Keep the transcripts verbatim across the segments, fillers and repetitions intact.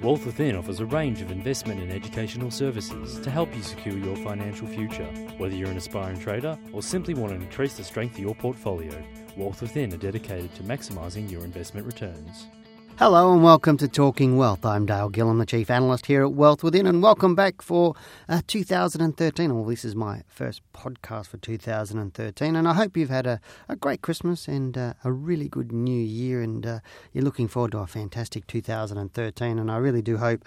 Wealth Within offers a range of investment and educational services to help you secure your financial future. Whether you're an aspiring trader or simply want to increase the strength of your portfolio, Wealth Within are dedicated to maximising your investment returns. Hello and welcome to Talking Wealth. I'm Dale Gillam, the Chief Analyst here at Wealth Within, and welcome back for uh, two thousand thirteen. Well, this is my first podcast for two thousand thirteen, and I hope you've had a, a great Christmas and uh, a really good new year, and uh, you're looking forward to a fantastic two thousand thirteen, and I really do hope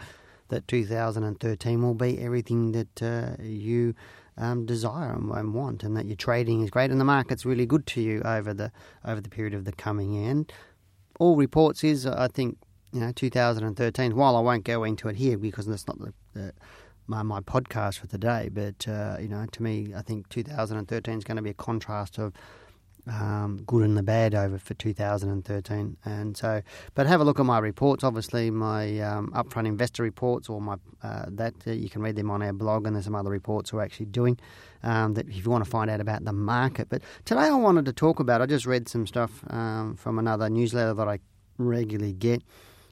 that two thousand thirteen will be everything that uh, you um, desire and want, and that your trading is great and the market's really good to you over the over the period of the coming year. And all reports is, I think, you know, two thousand thirteen, while I won't go into it here because that's not the, the, my, my podcast for today, but, uh, you know, to me, I think two thousand thirteen is going to be a contrast of um, good and the bad over for two thousand thirteen. And so, but have a look at my reports, obviously, my um, upfront investor reports or my uh, that, uh, you can read them on our blog, and there's some other reports we're actually doing um, that if you want to find out about the market. But today I wanted to talk about, I just read some stuff um, from another newsletter that I regularly get,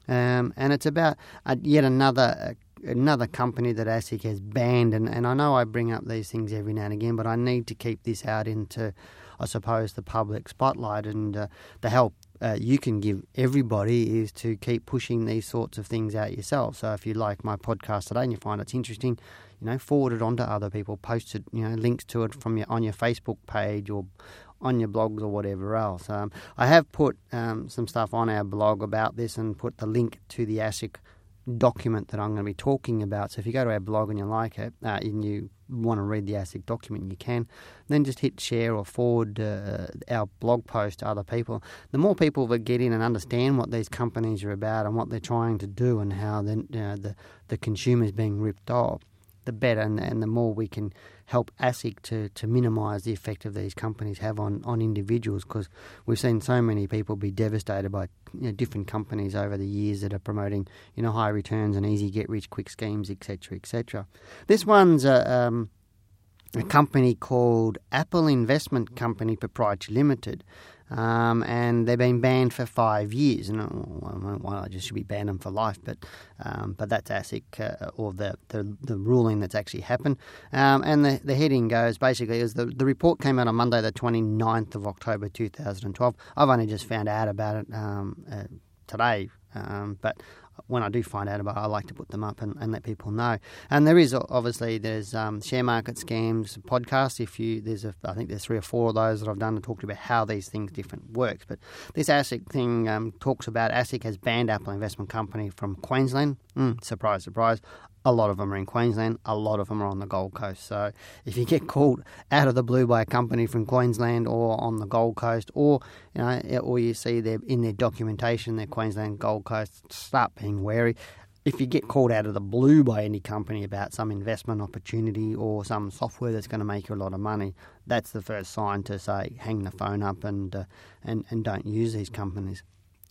um, and it's about uh, yet another uh, another company that ASIC has banned, and, and I know I bring up these things every now and again, but I need to keep this out into, I suppose, the public spotlight, and uh, the help uh, you can give everybody is to keep pushing these sorts of things out yourself. So if you like my podcast today and you find it's interesting, you know, forward it on to other people, post it, you know, links to it from your on your Facebook page or on your blogs or whatever else. Um, I have put um, some stuff on our blog about this and put the link to the ASIC document that I'm going to be talking about. So if you go to our blog and you like it uh, and you want to read the ASIC document, you can. Then just hit share or forward uh, our blog post to other people. The more people that get in and understand what these companies are about and what they're trying to do and how then you know, the, the consumer is being ripped off, the better, and, and the more we can help ASIC to, to minimise the effect of these companies have on, on individuals, because we've seen so many people be devastated by you know, different companies over the years that are promoting you know high returns and easy get-rich-quick schemes, et cetera, et cetera. This one's a, um, a company called Apple Investment Company Proprietary Limited, um, and they've been banned for five years. And why not just should be banned them for life? But um, but that's ASIC uh, or the, the the ruling that's actually happened. Um, and the, the heading goes basically is the the report came out on Monday, the twenty-ninth of October two thousand twelve. I've only just found out about it um, uh, today, um, but when I do find out about it, I like to put them up and, and let people know. And there is obviously there's um, share market scams podcasts. If you there's a, I think there's three or four of those that I've done and talked about how these things different works. But this ASIC thing um, talks about ASIC has banned Apple Investment Company from Queensland. Mm, surprise, surprise. A lot of them are in Queensland. A lot of them are on the Gold Coast. So if you get called out of the blue by a company from Queensland or on the Gold Coast, or you know, or you see they're in their documentation, their Queensland Gold Coast, start being wary. If you get called out of the blue by any company about some investment opportunity or some software that's going to make you a lot of money, that's the first sign to say hang the phone up and uh, and and don't use these companies.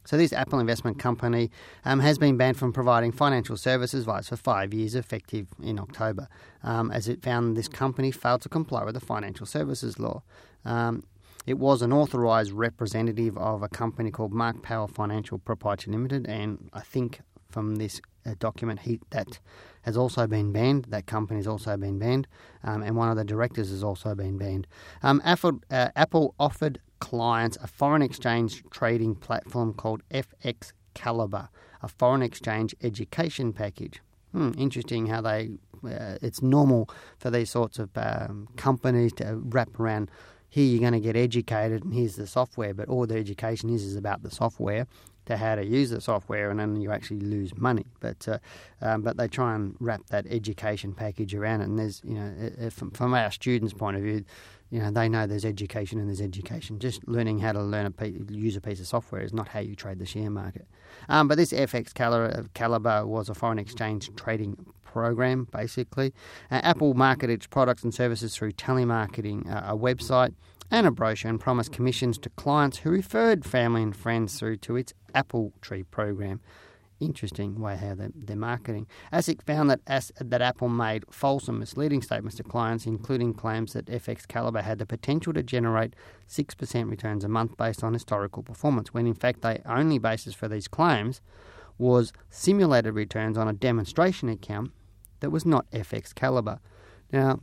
So this Apple Investment Company um, has been banned from providing financial services advice for five years, effective in October, um, as it found this company failed to comply with the financial services law. Um, it was an authorised representative of a company called Mark Power Financial Proprietary Limited, and I think from this uh, document he, that has also been banned. That company has also been banned, um, and one of the directors has also been banned. Um, Apple, uh, Apple offered clients a foreign exchange trading platform called F X Calibre, a foreign exchange education package. Hmm, interesting how they, uh, it's normal for these sorts of um, companies to wrap around, here you're going to get educated and here's the software, but all the education is is about the software, to how to use the software, and then you actually lose money. But uh, um, but they try and wrap that education package around it, and there's, you know, if, from our students' point of view, you know, they know there's education and there's education. Just learning how to learn a pe- use a piece of software is not how you trade the share market. Um, but this F X Calibre was a foreign exchange trading program, basically. Uh, Apple marketed its products and services through telemarketing, uh, a website and a brochure, and promised commissions to clients who referred family and friends through to its Apple Tree program. Interesting way how they're, they're marketing. ASIC found that as, that Apple made false and misleading statements to clients, including claims that F X Calibre had the potential to generate six percent returns a month based on historical performance, when in fact the only basis for these claims was simulated returns on a demonstration account that was not F X Calibre. Now,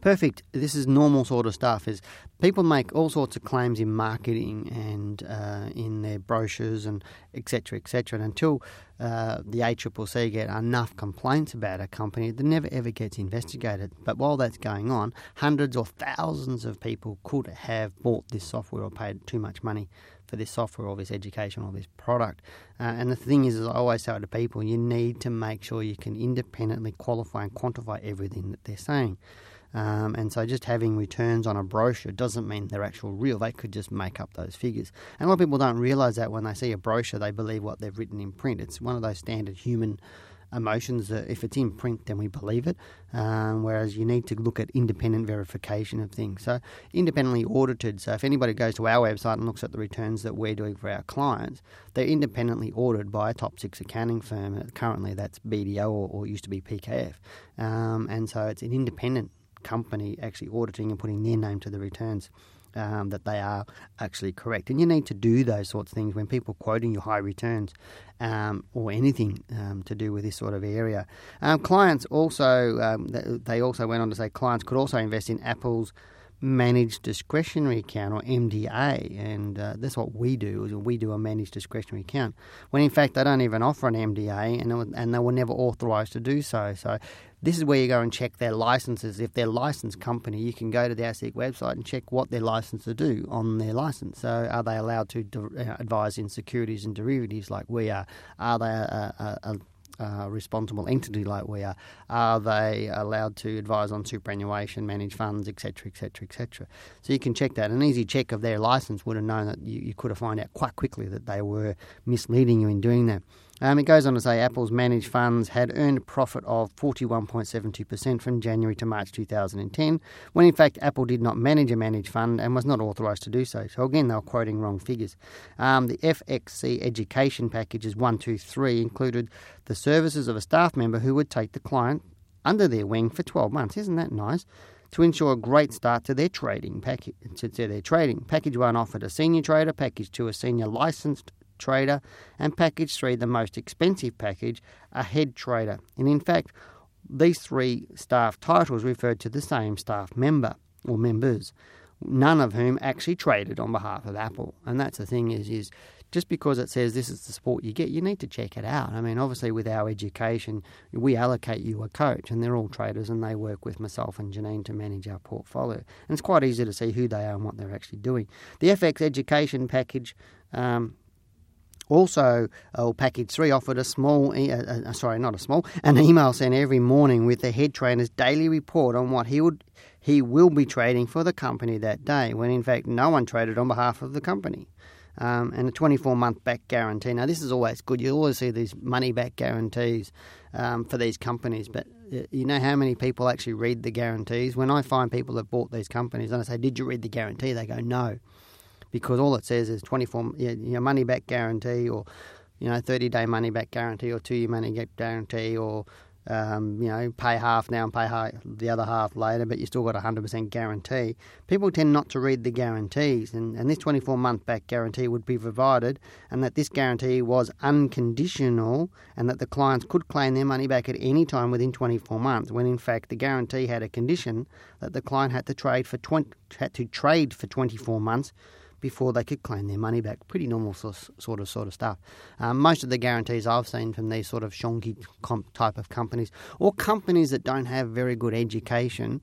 perfect, this is normal sort of stuff, is people make all sorts of claims in marketing and uh, in their brochures and et cetera, et cetera. And until uh, the A C C C get enough complaints about a company, it never ever gets investigated. But while that's going on, hundreds or thousands of people could have bought this software or paid too much money for this software or this education or this product. Uh, and the thing is, as I always say to people, you need to make sure you can independently qualify and quantify everything that they're saying. Um, and so just having returns on a brochure doesn't mean they're actual real. They could just make up those figures. And a lot of people don't realise that when they see a brochure, they believe what they've written in print. It's one of those standard human emotions that if it's in print, then we believe it, um, whereas you need to look at independent verification of things. So independently audited. So if anybody goes to our website and looks at the returns that we're doing for our clients, they're independently audited by a top six accounting firm. Currently, that's B D O or, or used to be P K F. Um, and so it's an independent company actually auditing and putting their name to the returns, um, that they are actually correct. And you need to do those sorts of things when people quoting you high returns um, or anything um, to do with this sort of area. Um, clients also, um, they also went on to say clients could also invest in Apple's managed discretionary account or M D A, and uh, that's what we do, is we do a managed discretionary account, when in fact they don't even offer an M D A, and, and they were never authorised to do so. So this is where you go and check their licences. If they're a licensed company, you can go to the ASIC website and check what they're licensed to do on their licence. So are they allowed to de- advise in securities and derivatives like we are? Are they a, a, a Uh, responsible entity like we are? Are they allowed to advise on superannuation, manage funds, et cetera, et cetera, et cetera? So you can check that. An easy check of their license would have known that you, you could have found out quite quickly that they were misleading you in doing that. Um, it goes on to say Apple's managed funds had earned a profit of forty-one point seven two percent from January to March two thousand ten, when in fact Apple did not manage a managed fund and was not authorised to do so. So again, they were quoting wrong figures. Um, the F X C education packages one, two, three included the services of a staff member who would take the client under their wing for twelve months. Isn't that nice? To ensure a great start to their trading package. To their trading package one offered a senior trader, package two a senior licensed trader, and package three, the most expensive package, a head trader. And in fact, these three staff titles referred to the same staff member or members, none of whom actually traded on behalf of Apple. And that's the thing, is is just because it says this is the support you get, you need to check it out. I mean, obviously with our education, we allocate you a coach, and they're all traders, and they work with myself and Janine to manage our portfolio. And it's quite easy to see who they are and what they're actually doing. The F X education package, um, Also, oh, Package three offered a small, e- uh, sorry, not a small, an email sent every morning with the head trainer's daily report on what he would, he will be trading for the company that day, when in fact no one traded on behalf of the company. Um, and a twenty-four month back guarantee. Now, this is always good. You always see these money back guarantees um, for these companies, but you know how many people actually read the guarantees? When I find people that bought these companies and I say, "Did you read the guarantee?" They go, "No." Because all it says is twenty-four, you know, money back guarantee, or you know, thirty-day money back guarantee, or two-year money back guarantee, or um, you know, pay half now and pay half, the other half later, but you still got a hundred percent guarantee. People tend not to read the guarantees, and, and this twenty-four month back guarantee would be provided, and that this guarantee was unconditional, and that the clients could claim their money back at any time within twenty-four months. When in fact the guarantee had a condition that the client had to trade for twenty, had to trade for twenty-four months. Before they could claim their money back. Pretty normal sort of sort of stuff. Um, most of the guarantees I've seen from these sort of shonky comp type of companies, or companies that don't have very good education,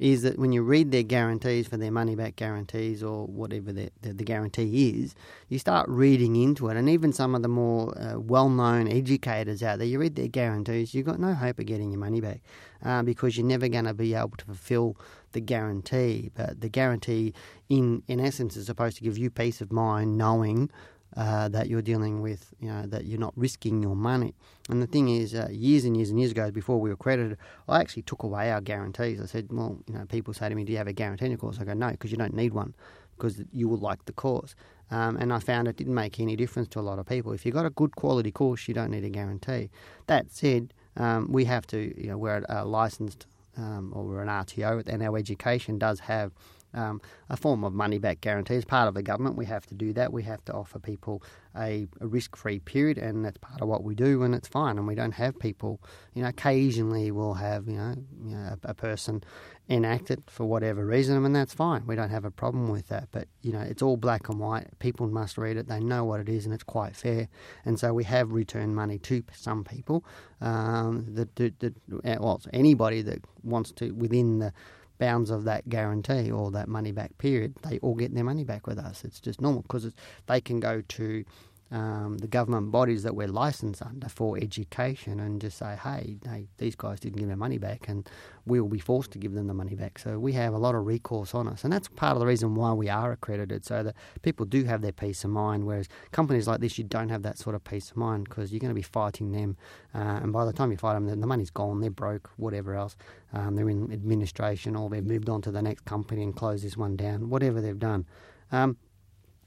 is that when you read their guarantees for their money-back guarantees or whatever the, the, the guarantee is, you start reading into it. And even some of the more uh, well-known educators out there, you read their guarantees, you've got no hope of getting your money back uh, because you're never going to be able to fulfill the guarantee. But the guarantee, in, in essence, is supposed to give you peace of mind knowing Uh, that you're dealing with, you know, that you're not risking your money. And the thing is, uh, years and years and years ago, before we were credited, I actually took away our guarantees. I said, well, you know, people say to me, "Do you have a guarantee in your course?" I go, "No, because you don't need one, because you will like the course." Um, and I found it didn't make any difference to a lot of people. If you've got a good quality course, you don't need a guarantee. That said, um, we have to, you know, we're a licensed um, or we're an R T O, and our education does have um, a form of money-back guarantee. As part of the government, we have to do that. We have to offer people a, a risk-free period, and that's part of what we do, and it's fine. And we don't have people, you know, occasionally we'll have, you know, you know a, a person enacted for whatever reason, and that's fine. We don't have a problem with that. But, you know, it's all black and white. People must read it. They know what it is, and it's quite fair. And so we have returned money to some people, um, that, that, that, well, anybody that wants to, within the bounds of that guarantee or that money back period, they all get their money back with us. It's just normal, because they can go to um, the government bodies that we're licensed under for education and just say, hey, hey, these guys didn't give their money back, and we will be forced to give them the money back. So we have a lot of recourse on us, and that's part of the reason why we are accredited, so that people do have their peace of mind, whereas companies like this, you don't have that sort of peace of mind, because you're going to be fighting them, uh, and by the time you fight them, the money's gone, they're broke, whatever else. Um, they're in administration, or they've moved on to the next company and closed this one down, whatever they've done. Um,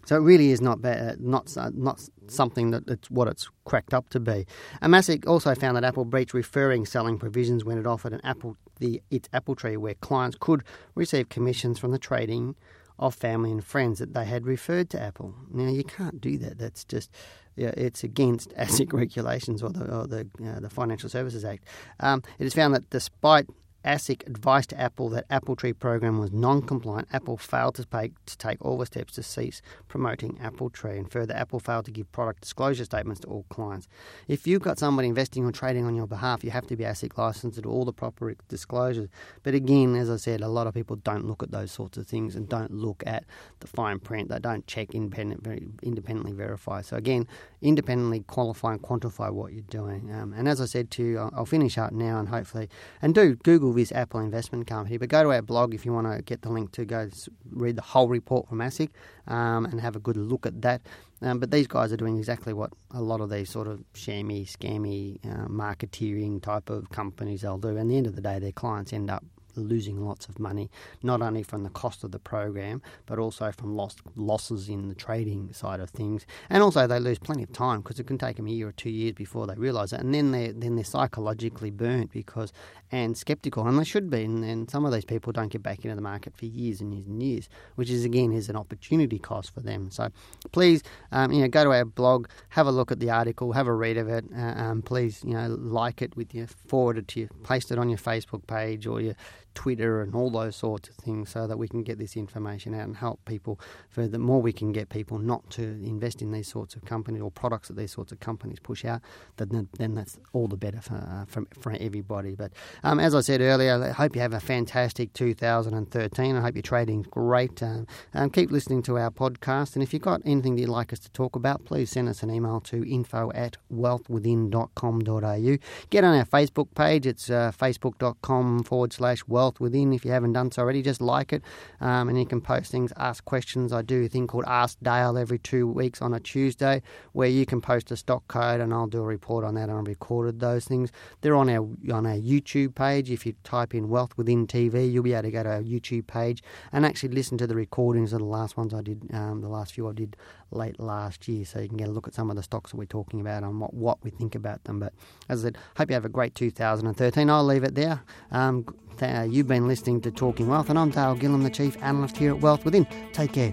So it really is not bad, not not something that it's what it's cracked up to be. ASIC also found that Apple breached referring selling provisions when it offered an Apple the its Apple Tree, where clients could receive commissions from the trading of family and friends that they had referred to Apple. Now, you can't do that. That's just, yeah, it's against ASIC regulations, or the or the you know, the Financial Services Act. Um, it is found that despite ASIC advised to Apple that Apple Tree program was non-compliant, Apple failed to, pay, to take all the steps to cease promoting Apple Tree. And further, Apple failed to give product disclosure statements to all clients. If you've got somebody investing or trading on your behalf, you have to be ASIC licensed to do all the proper disclosures. But again, as I said, a lot of people don't look at those sorts of things and don't look at the fine print. They don't check, independent, independently verify. So again, independently qualify and quantify what you're doing. Um, and as I said to you, I'll, I'll finish up now, and hopefully, and do Google this Apple Investment Company, but go to our blog if you want to get the link to go read the whole report from ASIC, um, and have a good look at that. Um, but these guys are doing exactly what a lot of these sort of shammy, scammy, uh, marketeering type of companies they'll do. And at the end of the day, their clients end up losing lots of money, not only from the cost of the program, but also from lost losses in the trading side of things. And also they lose plenty of time, because it can take them a year or two years before they realise it. And then they're, then they're psychologically burnt because and sceptical, and they should be. And, and some of these people don't get back into the market for years and years and years, which is, again, is an opportunity cost for them. So please, um, you know, go to our blog, have a look at the article, have a read of it. Uh, um, please, you know, like it with your, forward it to you, paste it on your Facebook page or your Twitter and all those sorts of things, so that we can get this information out and help people. For the more we can get people not to invest in these sorts of companies or products that these sorts of companies push out, then, then that's all the better for, uh, for, for everybody. But um, as I said earlier, I hope you have a fantastic two thousand thirteen. I hope your trading's great. Um, um, keep listening to our podcast, and if you've got anything that you'd like us to talk about, please send us an email to info at wealthwithin dot com dot a u. Get on our Facebook page. It's uh, facebook dot com forward slash wealth. Within, if you haven't done so already, just like it, um, and you can post things, ask questions. I do a thing called Ask Dale every two weeks on a Tuesday, where you can post a stock code, and I'll do a report on that, and I've recorded those things. They're on our on our YouTube page. If you type in Wealth Within T V, you'll be able to go to our YouTube page and actually listen to the recordings of the last ones I did, um, the last few I did late last year, so you can get a look at some of the stocks that we're talking about and what, what we think about them. But as I said, hope you have a great two thousand thirteen. I'll leave it there. Um, th- You've been listening to Talking Wealth, and I'm Dale Gillam, the Chief Analyst here at Wealth Within. Take care.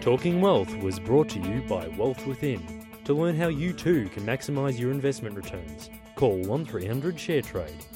Talking Wealth was brought to you by Wealth Within. To learn how you too can maximise your investment returns, call one three hundred SHARE TRADE.